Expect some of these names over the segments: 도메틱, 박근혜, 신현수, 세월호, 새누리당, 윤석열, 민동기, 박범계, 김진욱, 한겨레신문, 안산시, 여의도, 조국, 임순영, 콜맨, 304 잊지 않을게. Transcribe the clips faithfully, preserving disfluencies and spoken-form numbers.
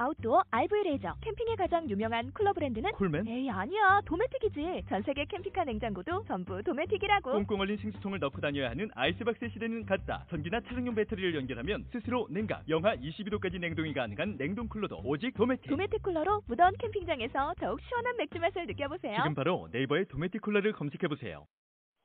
아웃도어 알브이 레이저, 캠핑에 가장 유명한 쿨러 브랜드는? 콜맨? 에이 아니야, 도메틱이지. 전세계 캠핑카 냉장고도 전부 도메틱이라고. 꽁꽁 얼린 싱수통을 넣고 다녀야 하는 아이스박스 시대는 갔다. 전기나 차량용 배터리를 연결하면 스스로 냉각, 영하 이십이 도까지 냉동이 가능한 냉동 쿨러도 오직 도메틱. 도메틱 쿨러로 무더운 캠핑장에서 더욱 시원한 맥주 맛을 느껴보세요. 지금 바로 네이버에 도메틱 쿨러를 검색해보세요.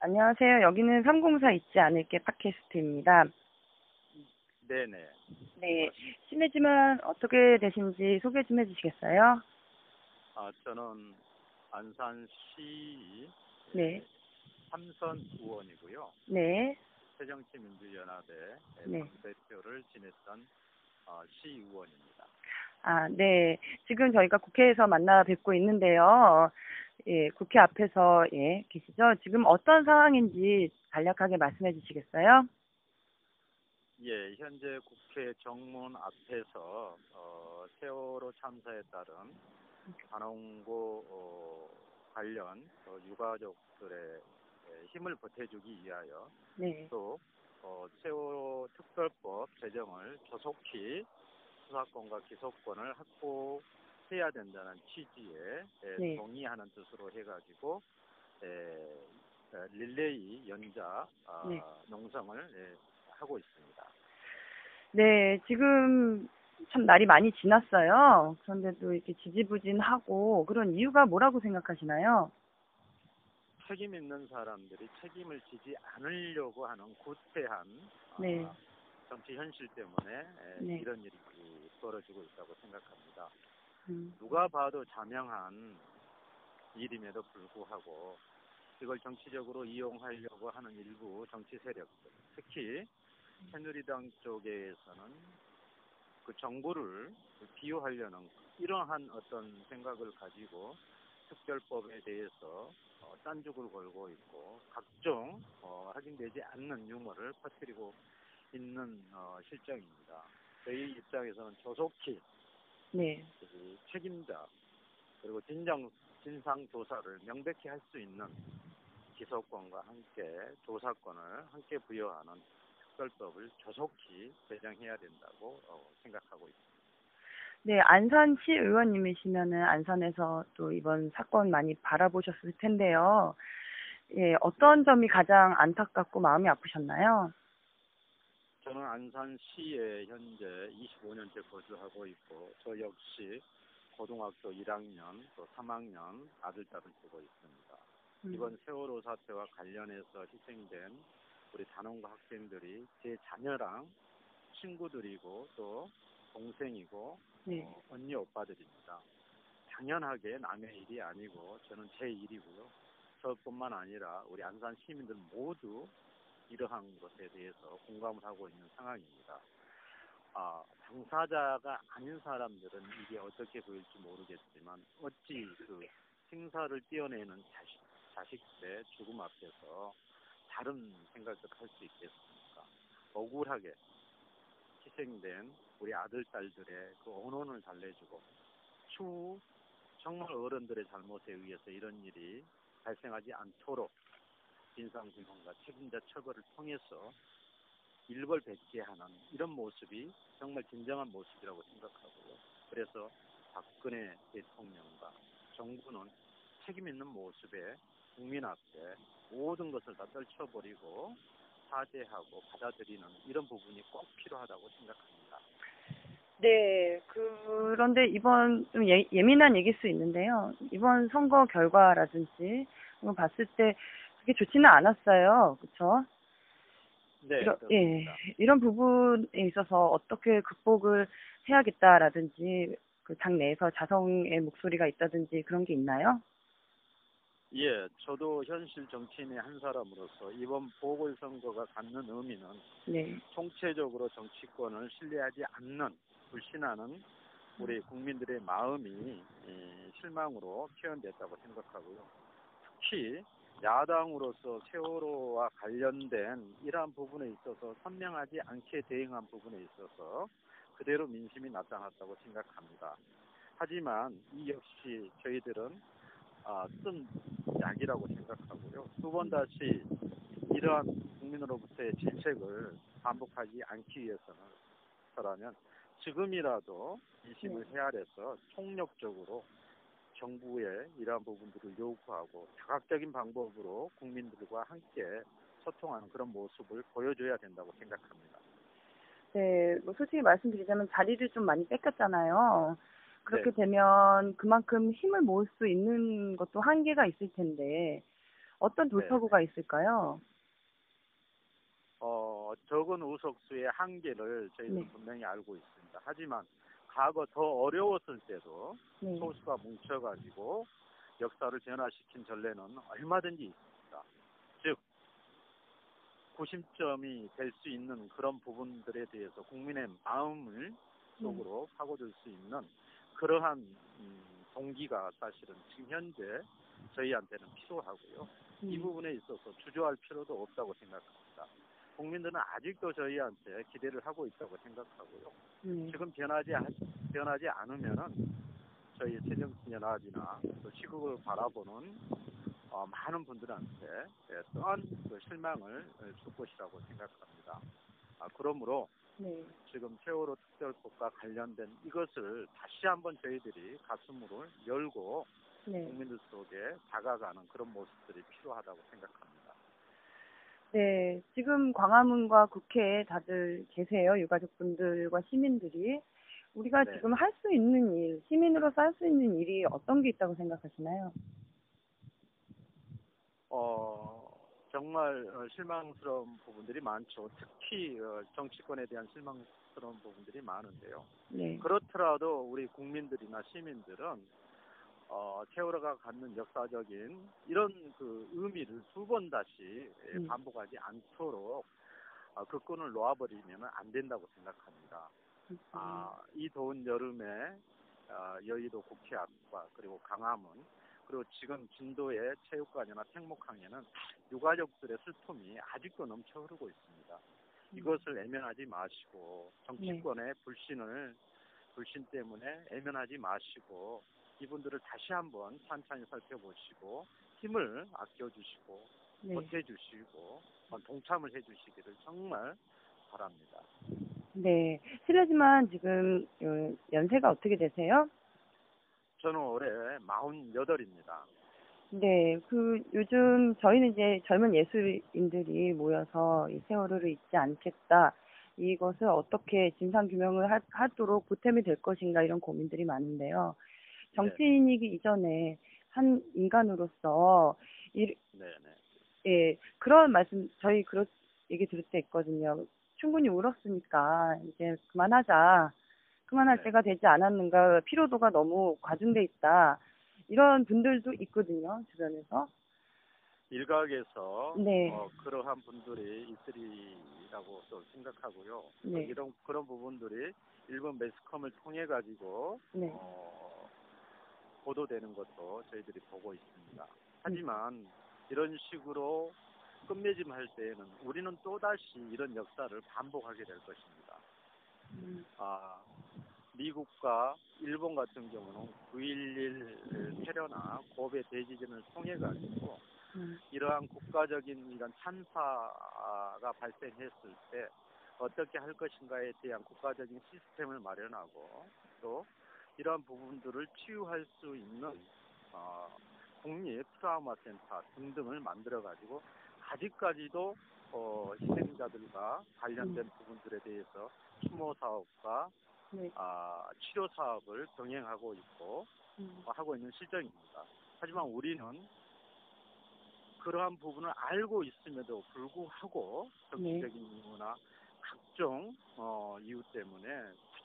안녕하세요, 여기는 삼공사 잊지 않을게 팟캐스트입니다. 네네. 네, 실례지만 어떻게 되신지 소개 좀 해주시겠어요? 아, 저는 안산시 네. 삼선 의원이고요. 네. 새정치민주연합의 네. 대표를 지냈던 어, 시의원입니다. 아, 네. 지금 저희가 국회에서 만나 뵙고 있는데요. 예, 국회 앞에서 예 계시죠? 지금 어떤 상황인지 간략하게 말씀해 주시겠어요? 예, 현재 국회 정문 앞에서 어, 세월호 참사에 따른 간홍고 어, 관련 어, 유가족들의 힘을 보태주기 위하여 네. 또 어, 세월호 특별법 제정을 조속히 수사권과 기소권을 확보해야 된다는 취지에 네. 동의하는 뜻으로 해가지고 에, 릴레이 연자 아, 네. 농성을 에, 하고 있습니다. 네, 지금 참 날이 많이 지났어요. 그런데도 이렇게 지지부진하고 그런 이유가 뭐라고 생각하시나요? 책임 있는 사람들이 책임을 지지 않으려고 하는 구태한 네. 어, 정치 현실 때문에 에, 네. 이런 일이 벌어지고 있다고 생각합니다. 음. 누가 봐도 자명한 일임에도 불구하고 이걸 정치적으로 이용하려고 하는 일부 정치 세력들, 특히 새누리당 쪽에서는 그 정부를 비호하려는 이러한 어떤 생각을 가지고 특별법에 대해서 어, 딴죽을 걸고 있고 각종 어, 확인되지 않는 유머를 퍼뜨리고 있는 어, 실정입니다. 저희 입장에서는 조속히 네. 그 책임자 그리고 진정 진상 조사를 명백히 할 수 있는 기소권과 함께 조사권을 함께 부여하는 특별법을 조속히 제정해야 된다고 생각하고 있습니다. 네, 안산시 의원님이시면은 안산에서 또 이번 사건 많이 바라보셨을 텐데요. 예, 어떤 점이 가장 안타깝고 마음이 아프셨나요? 저는 안산시에 현재 이십오 년째 거주하고 있고 저 역시 고등학교 일 학년 또 삼 학년 아들 딸을 두고 있습니다. 이번 세월호 사태와 관련해서 희생된 우리 단원과 학생들이 제 자녀랑 친구들이고 또 동생이고 네. 어, 언니 오빠들입니다. 당연하게 남의 일이 아니고 저는 제 일이고요. 저뿐만 아니라 우리 안산 시민들 모두 이러한 것에 대해서 공감을 하고 있는 상황입니다. 아, 당사자가 아닌 사람들은 이게 어떻게 보일지 모르겠지만 어찌 그 생사를 떼어내는 자식 자식들의 죽음 앞에서 다른 생각을 할 수 있겠습니까? 억울하게 희생된 우리 아들, 딸들의 그 언혼을 달래주고 추후 정말 어른들의 잘못에 의해서 이런 일이 발생하지 않도록 진상규명과 책임자 처벌을 통해서 일벌백계하는 이런 모습이 정말 진정한 모습이라고 생각하고요. 그래서 박근혜 대통령과 정부는 책임 있는 모습에 국민 앞에 모든 것을 다 떨쳐버리고 사죄하고 받아들이는 이런 부분이 꼭 필요하다고 생각합니다. 네, 그런데 이번 좀 예, 예민한 얘기일 수 있는데요. 이번 선거 결과라든지 봤을 때 그게 좋지는 않았어요. 그렇죠? 네, 이런, 예, 이런 부분에 있어서 어떻게 극복을 해야겠다라든지 그 당내에서 자성의 목소리가 있다든지 그런 게 있나요? 예, 저도 현실 정치인의 한 사람으로서 이번 보궐선거가 갖는 의미는 네. 총체적으로 정치권을 신뢰하지 않는, 불신하는 우리 국민들의 마음이 실망으로 표현됐다고 생각하고요. 특히 야당으로서 세월호와 관련된 이러한 부분에 있어서 선명하지 않게 대응한 부분에 있어서 그대로 민심이 나타났다고 생각합니다. 하지만 이 역시 저희들은 아, 쓴 약이라고 생각하고요. 두 번 다시 이러한 국민으로부터의 질책을 반복하지 않기 위해서라면 지금이라도 민심을 헤아려서 총력적으로 정부의 이러한 부분들을 요구하고 다각적인 방법으로 국민들과 함께 소통하는 그런 모습을 보여줘야 된다고 생각합니다. 네, 뭐 솔직히 말씀드리자면 자리를 좀 많이 뺏겼잖아요. 그렇게 네. 되면 그만큼 힘을 모을 수 있는 것도 한계가 있을 텐데 어떤 돌파구가 네. 있을까요? 어, 적은 의석수의 한계를 저희는 네. 분명히 알고 있습니다. 하지만 과거 더 어려웠을 때도 네. 소수가 뭉쳐가지고 역사를 변화시킨 전례는 얼마든지 있습니다. 즉, 구심점이 될 수 있는 그런 부분들에 대해서 국민의 마음을 속으로 네. 파고들 수 있는 그러한 음, 동기가 사실은 지금 현재 저희한테는 필요하고요. 네. 이 부분에 있어서 주저할 필요도 없다고 생각합니다. 국민들은 아직도 저희한테 기대를 하고 있다고 생각하고요. 음. 지금 변하지, 변하지 않으면은 저희 새정치연합이나 또 시국을 바라보는 어, 많은 분들한테 예, 또한 그 실망을 줄 것이라고 생각합니다. 아, 그러므로 네. 지금 세월호 특별법과 관련된 이것을 다시 한번 저희들이 가슴으로 열고 네. 국민들 속에 다가가는 그런 모습들이 필요하다고 생각합니다. 네, 지금 광화문과 국회에 다들 계세요. 유가족분들과 시민들이. 우리가 네. 지금 할 수 있는 일, 시민으로서 할 수 있는 일이 어떤 게 있다고 생각하시나요? 어, 정말 실망스러운 부분들이 많죠. 특히 정치권에 대한 실망스러운 부분들이 많은데요. 네. 그렇더라도 우리 국민들이나 시민들은 어, 세월호가 갖는 역사적인 이런 그 의미를 두 번 다시 음. 반복하지 않도록 어, 그 끈을 놓아버리면 안 된다고 생각합니다. 음. 아, 이 더운 여름에 어, 여의도 국회 앞과 그리고 광화문 그리고 지금 진도의 체육관이나 생목항에는 유가족들의 슬픔이 아직도 넘쳐 흐르고 있습니다. 음. 이것을 애면하지 마시고 정치권의 네. 불신을 불신 때문에 애면하지 마시고 이분들을 다시 한번 찬찬히 살펴보시고 힘을 아껴주시고 네. 보태주시고 동참을 해주시기를 정말 바랍니다. 네. 실례지만 지금 연세가 어떻게 되세요? 저는 올해 마흔여덟입니다. 네. 그 요즘 저희는 이제 젊은 예술인들이 모여서 이 세월호를 잊지 않겠다. 이것을 어떻게 진상규명을 하, 하도록 보탬이 될 것인가 이런 고민들이 많은데요. 정치인이기 네네. 이전에 한 인간으로서 일, 예 그런 말씀 저희 그런 얘기 들을 때 있거든요. 충분히 울었으니까 이제 그만하자. 그만할 네네. 때가 되지 않았는가. 피로도가 너무 과중돼 있다. 이런 분들도 있거든요. 주변에서. 일각에서 네. 어, 그러한 분들이 있으리라고 생각하고요. 네. 이런 그런 부분들이 일본 매스컴을 통해 가지고 네. 어, 보도되는 것도 저희들이 보고 있습니다. 하지만 음. 이런 식으로 끝맺음할 때에는 우리는 또다시 이런 역사를 반복하게 될 것입니다. 음. 아, 미국과 일본 같은 경우는 구일일 테러나 고베 대지진을 통해 가지고 음. 이러한 국가적인 이런 참사가 발생했을 때 어떻게 할 것인가에 대한 국가적인 시스템을 마련하고 또 이러한 부분들을 치유할 수 있는 어, 국립 트라우마 센터 등등을 만들어가지고 아직까지도 어, 희생자들과 관련된 음. 부분들에 대해서 추모 사업과 네. 아, 치료 사업을 병행하고 있고 음. 어, 하고 있는 실정입니다. 하지만 우리는 그러한 부분을 알고 있음에도 불구하고 정치적인 네. 이유나 각종 어, 이유 때문에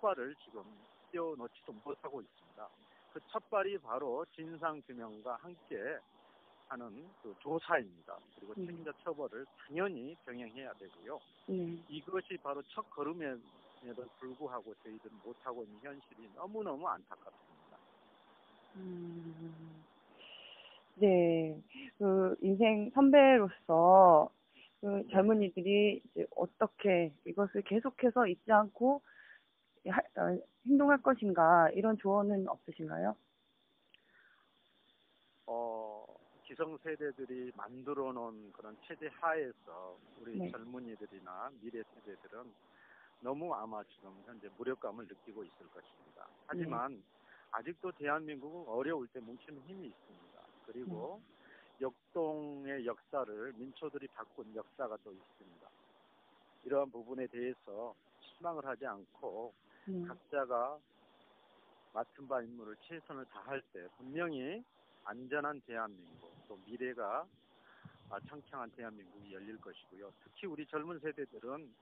폭발을 지금 띄워놓지도 못하고 있습니다. 그 첫발이 바로 진상규명과 함께 하는 그 조사입니다. 그리고 음. 책임자 처벌을 당연히 병행해야 되고요. 음. 이것이 바로 첫 걸음에도 불구하고 저희들은 못하고 있는 현실이 너무너무 안타깝습니다. 음. 네. 그 선배로서 그 젊은이들이 이제 어떻게 이것을 계속해서 잊지 않고 하, 어, 행동할 것인가, 이런 조언은 없으신가요? 어, 기성세대들이 만들어 놓은 그런 체제 하에서 우리 네. 젊은이들이나 미래 세대들은 너무 아마 지금 현재 무력감을 느끼고 있을 것입니다. 하지만 네. 아직도 대한민국은 어려울 때 뭉치는 힘이 있습니다. 그리고 네. 역동의 역사를 민초들이 바꾼 역사가 또 있습니다. 이러한 부분에 대해서 실망을 하지 않고 네. 각자가 맡은 바 임무를 최선을 다할 때 분명히 안전한 대한민국, 또 미래가 창창한 대한민국이 열릴 것이고요. 특히 우리 젊은 세대들은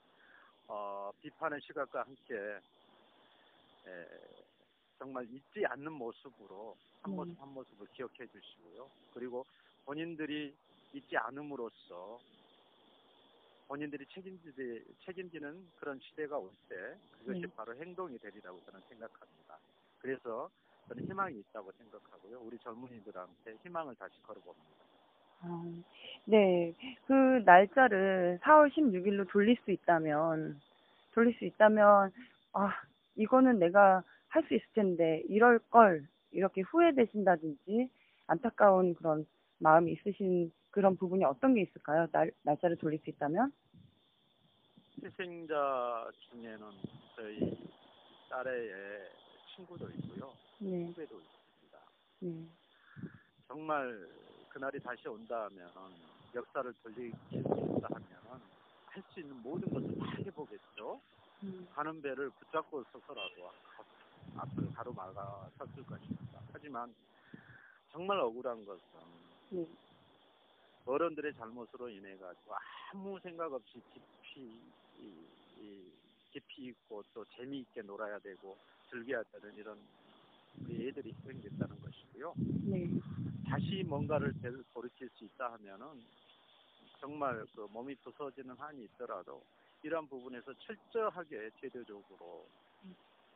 어, 비판의 시각과 함께 에, 정말 잊지 않는 모습으로 한 모습 한 모습을 기억해 주시고요. 그리고 본인들이 잊지 않음으로써 본인들이 책임지지, 책임지는 그런 시대가 올 때 그것이 네. 바로 행동이 되리라고 저는 생각합니다. 그래서 저는 희망이 있다고 생각하고요. 우리 젊은이들한테 희망을 다시 걸어봅니다. 아, 네. 그 날짜를 사월 십육일로 돌릴 수 있다면, 돌릴 수 있다면, 아, 이거는 내가 할 수 있을 텐데, 이럴 걸, 이렇게 후회되신다든지, 안타까운 그런 마음이 있으신 그런 부분이 어떤 게 있을까요? 날, 날짜를 돌릴 수 있다면? 희생자 중에는 저희 딸의 친구도 있고요. 네. 후배도 있습니다. 네. 정말 그날이 다시 온다면, 역사를 돌릴 수 있다 하면, 할 수 있는 모든 것을 다 해보겠죠. 음. 가는 배를 붙잡고 서서라도 앞을 가로막아 섰을 것입니다. 하지만 정말 억울한 것은 네. 어른들의 잘못으로 인해 가지고 아무 생각 없이 깊이 깊이 있고 또 재미있게 놀아야 되고 즐겨야 되는 이런 우리 애들이 생겼다는 것이고요. 네. 다시 뭔가를 돌이킬 수 있다 하면은 정말 그 몸이 부서지는 한이 있더라도 이런 부분에서 철저하게 제도적으로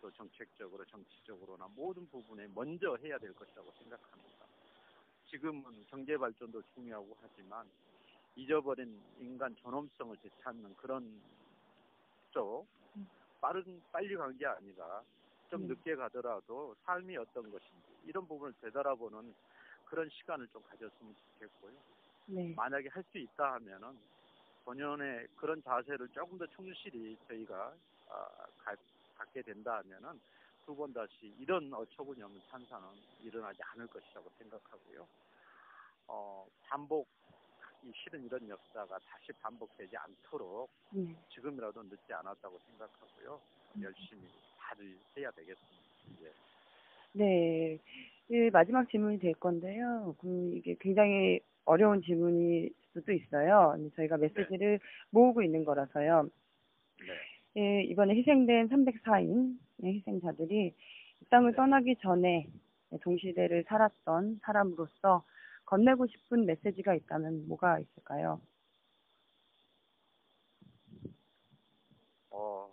또 정책적으로 정치적으로나 모든 부분에 먼저 해야 될 것이라고 생각합니다. 지금은 경제 발전도 중요하고 하지만 잊어버린 인간 존엄성을 되찾는 그런 쪽 빠른 빨리 간 게 아니라 좀 늦게 가더라도 삶이 어떤 것인지 이런 부분을 되돌아보는 그런 시간을 좀 가졌으면 좋겠고요. 네. 만약에 할 수 있다 하면은 본연의 그런 자세를 조금 더 충실히 저희가 아, 가, 갖게 된다 하면은 두 번 다시 이런 어처구니 없는 참사는 일어나지 않을 것이라고 생각하고요. 어, 반복이 싫은 이런 역사가 다시 반복되지 않도록 네. 지금이라도 늦지 않았다고 생각하고요. 열심히 다들 해야 되겠습니다. 예. 네. 예, 마지막 질문이 될 건데요. 음, 이게 굉장히 어려운 질문일 수도 있어요. 저희가 메시지를 네. 모으고 있는 거라서요. 네. 예, 이번에 희생된 삼백사 인 희생자들이 이 땅을 떠나기 전에 동시대를 살았던 사람으로서 건네고 싶은 메시지가 있다면 뭐가 있을까요? 어,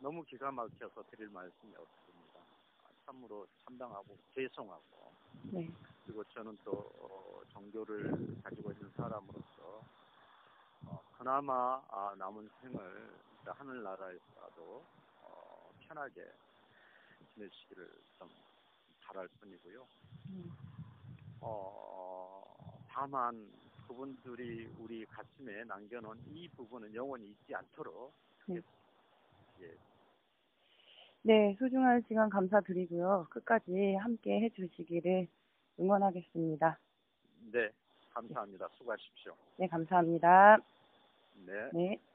너무 기가 막혀서 드릴 말씀이 없습니다. 참으로 참담하고 죄송하고 네. 그리고 저는 또 종교를 가지고 있는 사람으로서 어, 그나마 아, 남은 생을 하늘나라에서라도 어, 편하게 지내시기를 좀 바랄 뿐이고요. 음. 어, 다만 그분들이 우리 가슴에 남겨놓은 이 부분은 영원히 잊지 않도록 네. 예. 네, 소중한 시간 감사드리고요. 끝까지 함께 해주시기를 응원하겠습니다. 네, 감사합니다. 수고하십시오. 네, 감사합니다. 네. 네.